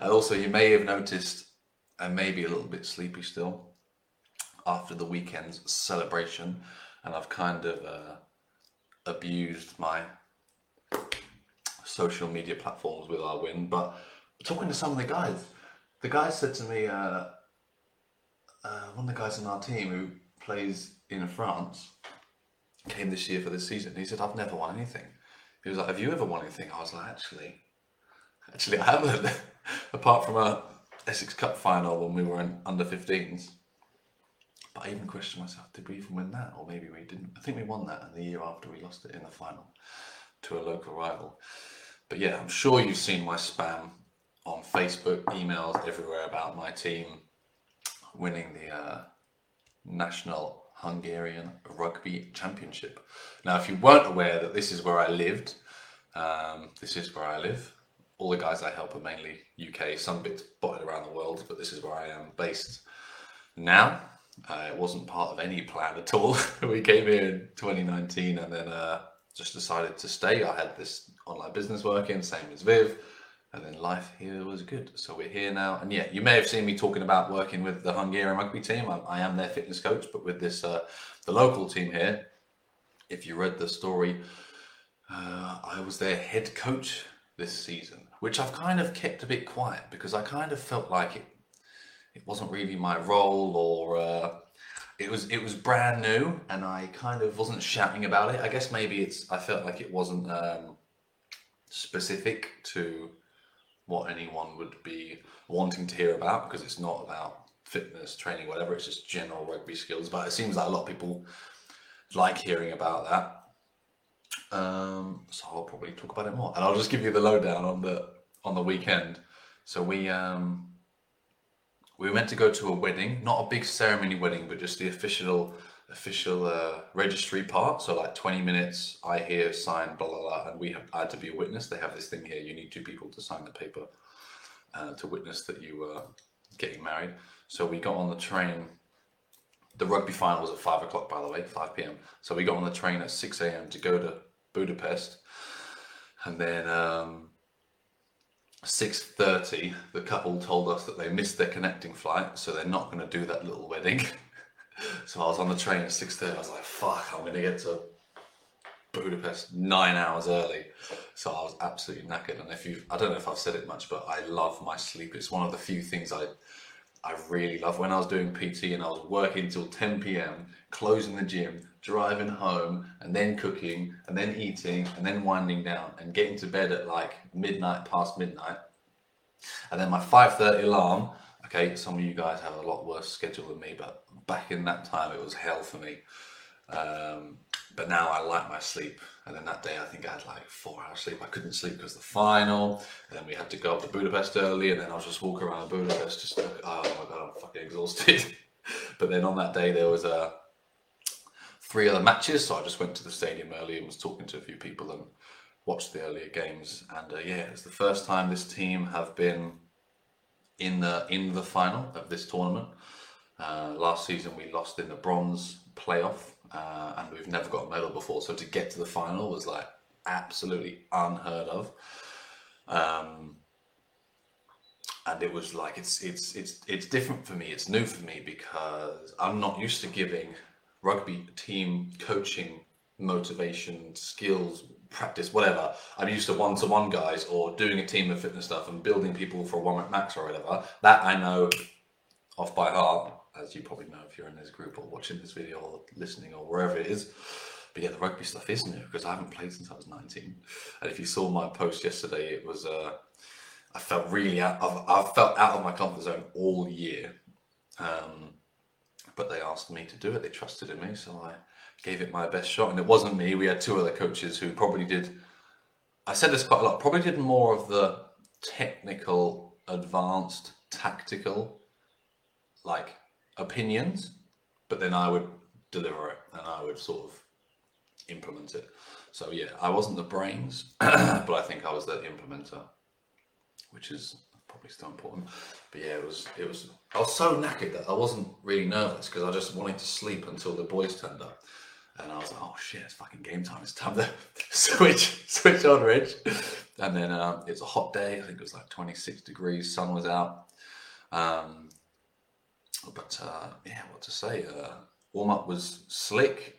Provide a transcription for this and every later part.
And also, you may have noticed I may be a little bit sleepy still after the weekend's celebration, and I've kind of abused my social media platforms with our win. But talking to some of the guys said to me, one of the guys on our team who plays in France came this year for this season. He said, "I've never won anything." He was like, "Have you ever won anything?" I was like, actually I haven't, apart from a Essex Cup final when we were in under 15s. But I even questioned myself, did we even win that? Or maybe we didn't. I think we won that, and the year after we lost it in the final to a local rival. But yeah, I'm sure you've seen my spam on Facebook, emails everywhere about my team winning the National Hungarian Rugby Championship. Now, if you weren't aware that this is where I lived, this is where I live. All the guys I help are mainly UK, some bits dotted around the world, but this is where I am based now. It wasn't part of any plan at all. We came here in 2019 and then just decided to stay. I had this online business working, same as Viv, and then life here was good. So we're here now. And yeah, you may have seen me talking about working with the Hungarian rugby team. I am their fitness coach, but with this, the local team here, if you read the story, I was their head coach this season, which I've kind of kept a bit quiet because I kind of felt like it wasn't really my role, or it was brand new, and I kind of wasn't shouting about it. I guess maybe I felt like it wasn't specific to what anyone would be wanting to hear about, because it's not about fitness, training, whatever. It's just general rugby skills. But it seems like a lot of people like hearing about that. So I'll probably talk about it more, and I'll just give you the lowdown on the weekend. So we were meant to go to a wedding, not a big ceremony wedding, but just the official registry part. So like 20 minutes, I hear, sign, blah, blah, blah, and I had to be a witness. They have this thing here, you need two people to sign the paper to witness that you were getting married. So we got on the train. The rugby final was at 5 o'clock, by the way, 5 p.m. So we got on the train at 6 a.m. to go to Budapest. And then 6:30, the couple told us that they missed their connecting flight, so they're not going to do that little wedding. So I was on the train at 6:30. I was like, fuck, I'm going to get to Budapest 9 hours early. So I was absolutely knackered. And I don't know if I've said it much, but I love my sleep. It's one of the few things I really love. When I was doing PT and I was working till 10 p.m, closing the gym, driving home, and then cooking, and then eating, and then winding down, and getting to bed at like midnight, past midnight, and then my 5:30 alarm. Okay, some of you guys have a lot worse schedule than me, but back in that time it was hell for me. But now I like my sleep. And then that day I think I had like 4 hours sleep. I couldn't sleep because of the final, and then we had to go up to Budapest early, and then I was just walking around Budapest just like, oh my god, I'm fucking exhausted. But then on that day there was three other matches, so I just went to the stadium early and was talking to a few people and watched the earlier games. And yeah, it's the first time this team have been in the final of this tournament. Last season we lost in the bronze playoff, and we've never got a medal before, so to get to the final was like absolutely unheard of. And it was like it's different for me, it's new for me, because I'm not used to giving rugby team coaching, motivation, skills, practice, whatever. I'm used to one-to-one guys, or doing a team of fitness stuff and building people for a one-rep max or whatever. That I know off by heart, as you probably know if you're in this group or watching this video or listening or wherever it is. But yeah, the rugby stuff is new because I haven't played since I was 19. And if you saw my post yesterday, it was I felt out of my comfort zone all year. But they asked me to do it. They trusted in me, so I gave it my best shot. And it wasn't me. We had two other coaches who probably did more of the technical, advanced, tactical, like opinions, but then I would deliver it and I would sort of implement it. So yeah, I wasn't the brains, but I think I was the implementer, which is probably still important. But yeah, it was I was so knackered that I wasn't really nervous because I just wanted to sleep until the boys turned up. And I was like, oh shit, it's fucking game time. It's time to switch on, Rich. And then it was a hot day. I think it was like 26 degrees. Sun was out. Yeah, what to say? Warm-up was slick.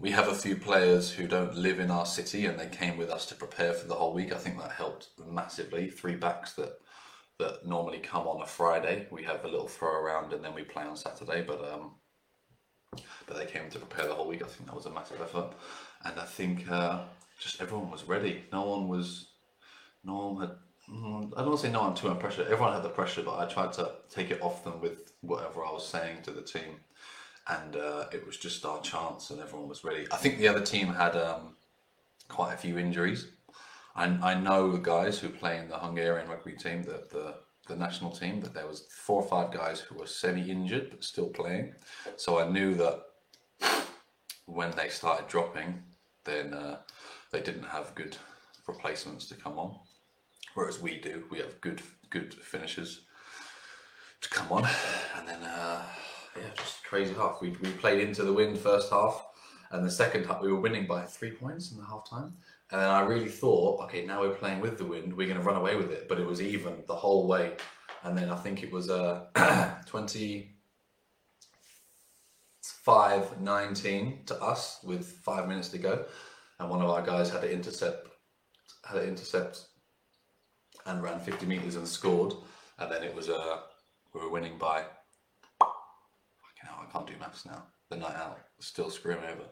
We have a few players who don't live in our city, and they came with us to prepare for the whole week. I think that helped massively. Three backs that normally come on a Friday. We have a little throw around, and then we play on Saturday. But they came to prepare the whole week. I think that was a massive effort, and I think just everyone was ready. No one had. I don't want to say no one too under pressure. Everyone had the pressure, but I tried to take it off them with whatever I was saying to the team, and it was just our chance, and everyone was ready. I think the other team had quite a few injuries. I know the guys who play in the Hungarian rugby team, the national team, that there was 4 or 5 guys who were semi-injured but still playing. So I knew that when they started dropping, then they didn't have good replacements to come on. Whereas we do, we have good finishers to come on. And then, just crazy half. We played into the wind first half, and the second half, we were winning by 3 points in the half time. And then I really thought, okay, now we're playing with the wind, we're going to run away with it. But it was even the whole way. And then I think it was 25-19 to us with 5 minutes to go. And one of our guys had to intercept and ran 50 metres and scored. And then it was, we were winning by, fucking hell, I can't do maths now. The night out, still screwing over.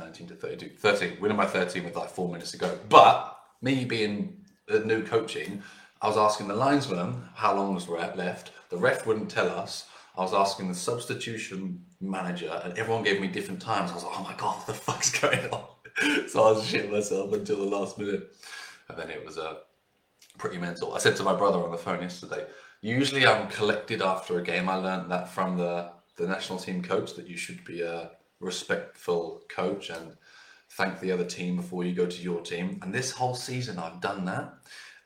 19-32, 13, winning by 13 with like 4 minutes to go. But me being the new coaching, I was asking the linesman how long was left. The ref wouldn't tell us. I was asking the substitution manager, and everyone gave me different times. I was like, oh my god, what the fuck's going on? So I was shitting myself until the last minute, and then it was pretty mental. I said to my brother on the phone yesterday, usually I'm collected after a game. I learned that from the national team coach, that you should be respectful coach and thank the other team before you go to your team. And this whole season I've done that,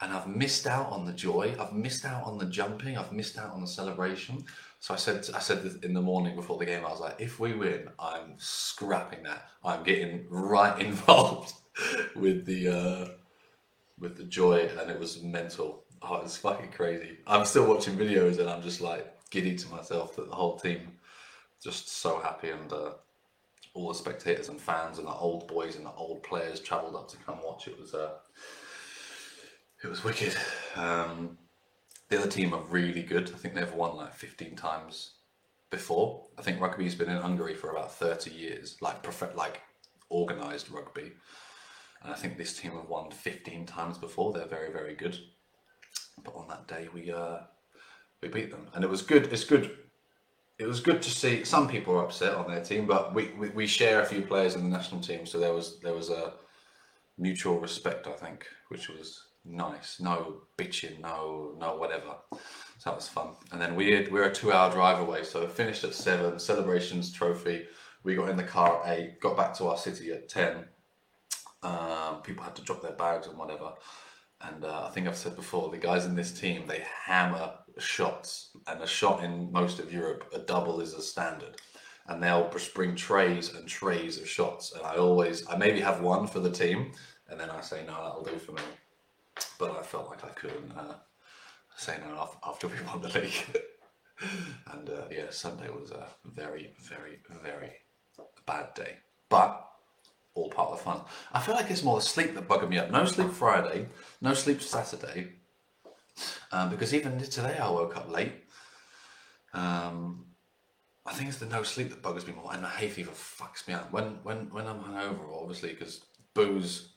and I've missed out on the joy, I've missed out on the jumping, I've missed out on the celebration. So I said this in the morning before the game, I was like, if we win, I'm scrapping that. I'm getting right involved with the joy. And it was mental. Oh, it's fucking crazy. I'm still watching videos and I'm just like giddy to myself that the whole team just so happy, and all the spectators and fans and the old boys and the old players travelled up to come watch. It was wicked. The other team are really good. I think they've won like 15 times before. I think rugby's been in Hungary for about 30 years, like organised rugby. And I think this team have won 15 times before. They're very, very good. But on that day, we beat them, and it was good. It's good. It was good to see. Some people were upset on their team, but we share a few players in the national team, so there was a mutual respect, I think, which was nice. No bitching, no whatever. So that was fun. And then we're a 2-hour drive away, so finished at 7, celebrations, trophy. We got in the car at 8, got back to our city at 10. People had to drop their bags and whatever. And I think I've said before, the guys in this team, they hammer shots, and a shot in most of Europe, a double is a standard, and they'll just bring trays and trays of shots. And I maybe have one for the team, and then I say, no, that'll do for me. But I felt like I couldn't say no after we won the league. And Sunday was a very, very, very bad day, but all part of the fun. I feel like it's more the sleep that buggered me up. No sleep Friday, no sleep Saturday, because even today I woke up late. I think it's the no sleep that buggers me more, and the hay fever fucks me up. When I'm hungover, obviously, because booze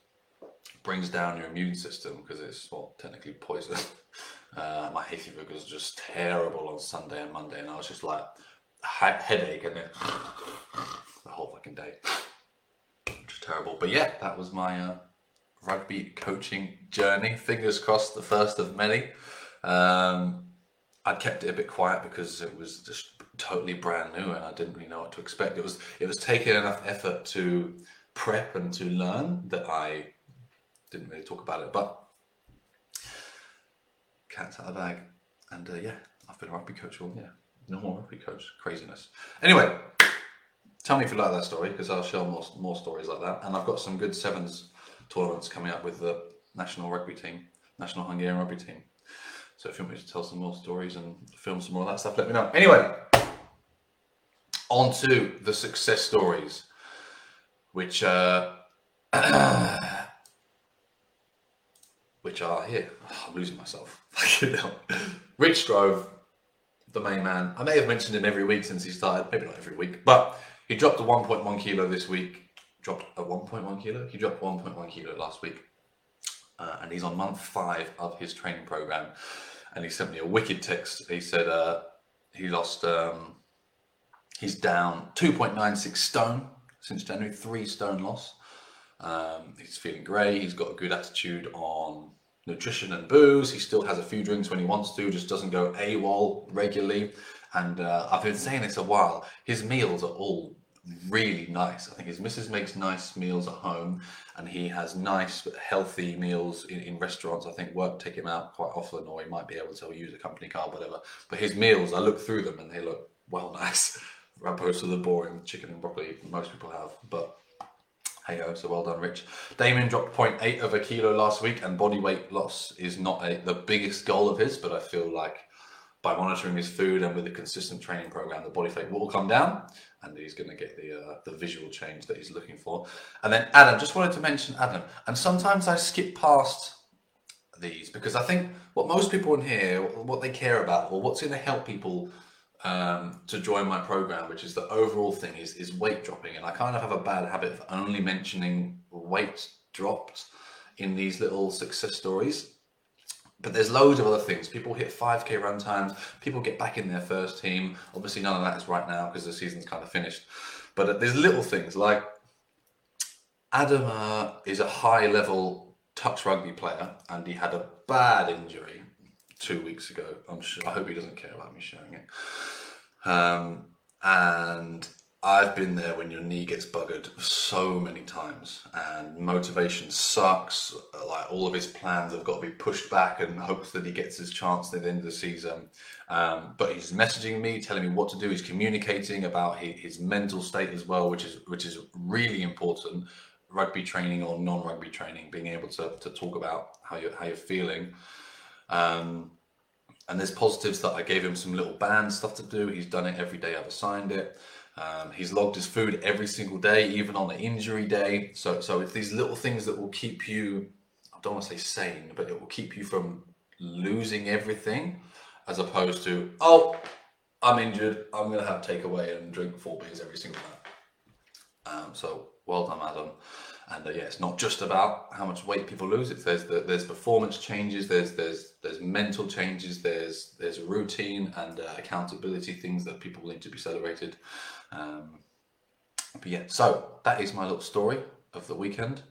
brings down your immune system, because it's, well, technically poison. My hay fever was just terrible on Sunday and Monday, and I was just like, headache, and then the whole fucking day. Terrible. But yeah, that was my rugby coaching journey. Fingers crossed, the first of many. I kept it a bit quiet because it was just totally brand new, and I didn't really know what to expect. It was taking enough effort to prep and to learn that I didn't really talk about it. But cat's out of the bag, and I've been a rugby coach all year. Normal rugby coach, craziness. Anyway. Tell me if you like that story, because I'll share more stories like that. And I've got some good sevens tournaments coming up with the National Hungarian Rugby Team. So if you want me to tell some more stories and film some more of that stuff, let me know. Anyway, on to the success stories, which which are here. Oh, I'm losing myself. Rich Strove, the main man. I may have mentioned him every week since he started. Maybe not every week, but he dropped a 1.1 kilo this week. He dropped 1.1 kilo last week. And he's on month 5 of his training program. And he sent me a wicked text. He said he's down 2.96 stone since January, 3 stone loss. He's feeling great. He's got a good attitude on nutrition and booze. He still has a few drinks when he wants to, just doesn't go AWOL regularly. And I've been saying this a while. His meals are all really nice. I think his missus makes nice meals at home, and he has nice healthy meals in restaurants. I think work take him out quite often, or he might be able to use a company car, whatever. But his meals, I look through them and they look well nice, as opposed to the boring chicken and broccoli most people have. But hey ho, so well done, Rich. Damien dropped 0.8 of a kilo last week, and body weight loss is not the biggest goal of his, but I feel like by monitoring his food and with a consistent training program, the body fat will come down, and he's going to get the visual change that he's looking for. And then Adam, just wanted to mention Adam. And sometimes I skip past these because I think what most people in here, what they care about, or what's going to help people to join my program, which is the overall thing, is weight dropping. And I kind of have a bad habit of only mentioning weight dropped in these little success stories. But there's loads of other things. People hit 5K run times. People get back in their first team. Obviously, none of that is right now because the season's kind of finished. But there's little things like Adam is a high-level touch rugby player, and he had a bad injury 2 weeks ago. I hope he doesn't care about me sharing it. And I've been there when your knee gets buggered so many times, and motivation sucks. Like, all of his plans have got to be pushed back and hopes that he gets his chance at the end of the season. But he's messaging me, telling me what to do. He's communicating about his mental state as well, which is really important. Rugby training or non-rugby training, being able to talk about how you're feeling. And there's positives that I gave him some little band stuff to do. He's done it every day. I've assigned it. He's logged his food every single day, even on an injury day. So it's these little things that will keep you, I don't want to say sane, but it will keep you from losing everything, as opposed to, oh, I'm injured, I'm going to have takeaway and drink 4 beers every single night. So well done, Adam. And yeah, it's not just about how much weight people lose. It's there's performance changes, there's mental changes, there's routine and accountability things that people need to be celebrated. But yeah, so that is my little story of the weekend.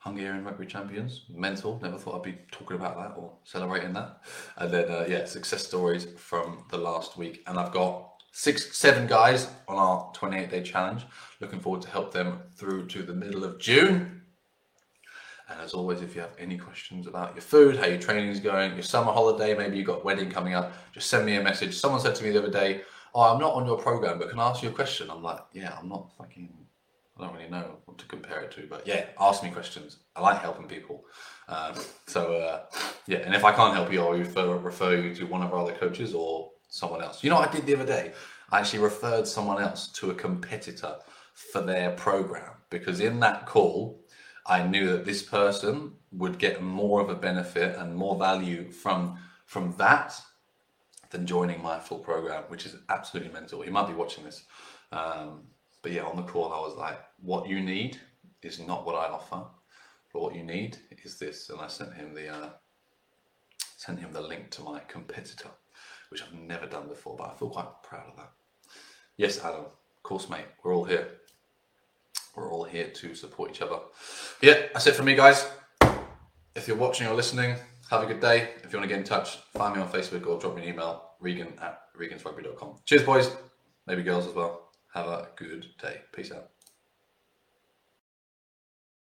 Hungarian Rugby Champions, mental. Never thought I'd be talking about that or celebrating that. And then yeah, success stories from the last week, and I've got 7 guys on our 28-day challenge. Looking forward to help them through to the middle of June. And as always, if you have any questions about your food, how your training is going, your summer holiday, maybe you've got a wedding coming up, just send me a message. Someone said to me the other day, oh, I'm not on your program, but can I ask you a question? I'm like, yeah, I'm not fucking, I don't really know what to compare it to, but yeah, ask me questions. I like helping people. Yeah, and if I can't help you, I'll refer you to one of our other coaches or someone else. You know what I did the other day? I actually referred someone else to a competitor for their program, because in that call I knew that this person would get more of a benefit and more value from that than joining my full program, which is absolutely mental. He might be watching this. But yeah, on the call I was like, what you need is not what I offer, but what you need is this. And I sent him the link to my competitor, which I've never done before, but I feel quite proud of that. Yes, Adam, of course, mate. We're all here. We're all here to support each other. But yeah, that's it from me, guys. If you're watching or listening, have a good day. If you want to get in touch, find me on Facebook or drop me an email, regan@regansrugby.com. Cheers, boys. Maybe girls as well. Have a good day. Peace out.